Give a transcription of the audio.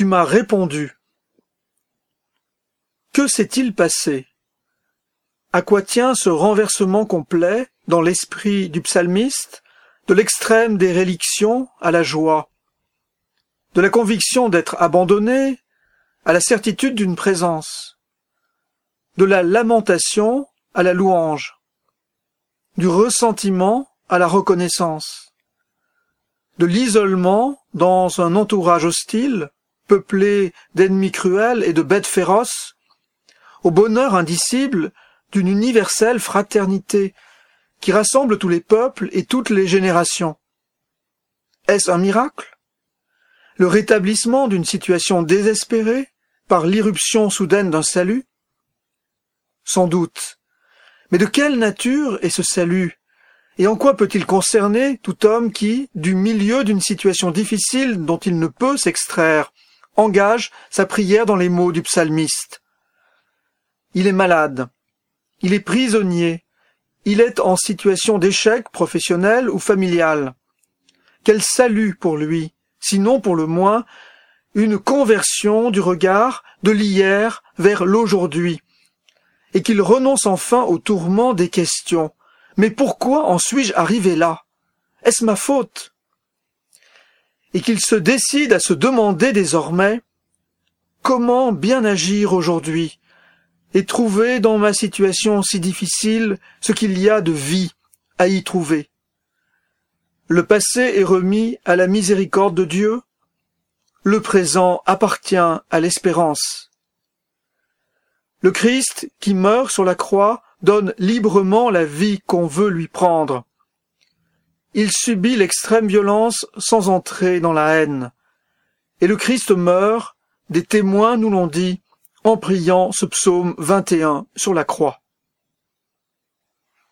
tu m'as répondu. Que s'est-il passé? À quoi tient ce renversement complet dans l'esprit du psalmiste, de l'extrême des rélictions à la joie, de la conviction d'être abandonné à la certitude d'une présence, de la lamentation à la louange, du ressentiment à la reconnaissance, de l'isolement dans un entourage hostile, peuplé d'ennemis cruels et de bêtes féroces, au bonheur indicible d'une universelle fraternité qui rassemble tous les peuples et toutes les générations. Est-ce un miracle? Le rétablissement d'une situation désespérée par l'irruption soudaine d'un salut? Sans doute. Mais de quelle nature est ce salut? Et en quoi peut-il concerner tout homme qui, du milieu d'une situation difficile dont il ne peut s'extraire, engage sa prière dans les mots du psalmiste? Il est malade. Il est prisonnier. Il est en situation d'échec professionnel ou familial. Quel salut pour lui, sinon pour le moins, une conversion du regard de l'hier vers l'aujourd'hui, et qu'il renonce enfin au tourment des questions. Mais pourquoi en suis-je arrivé là? Est-ce ma faute? Et qu'il se décide à se demander désormais « Comment bien agir aujourd'hui ?» et trouver dans ma situation si difficile ce qu'il y a de vie à y trouver. Le passé est remis à la miséricorde de Dieu, le présent appartient à l'espérance. Le Christ qui meurt sur la croix donne librement la vie qu'on veut lui prendre. Il subit l'extrême violence sans entrer dans la haine. Et le Christ meurt, des témoins nous l'ont dit, en priant ce psaume 21 sur la croix.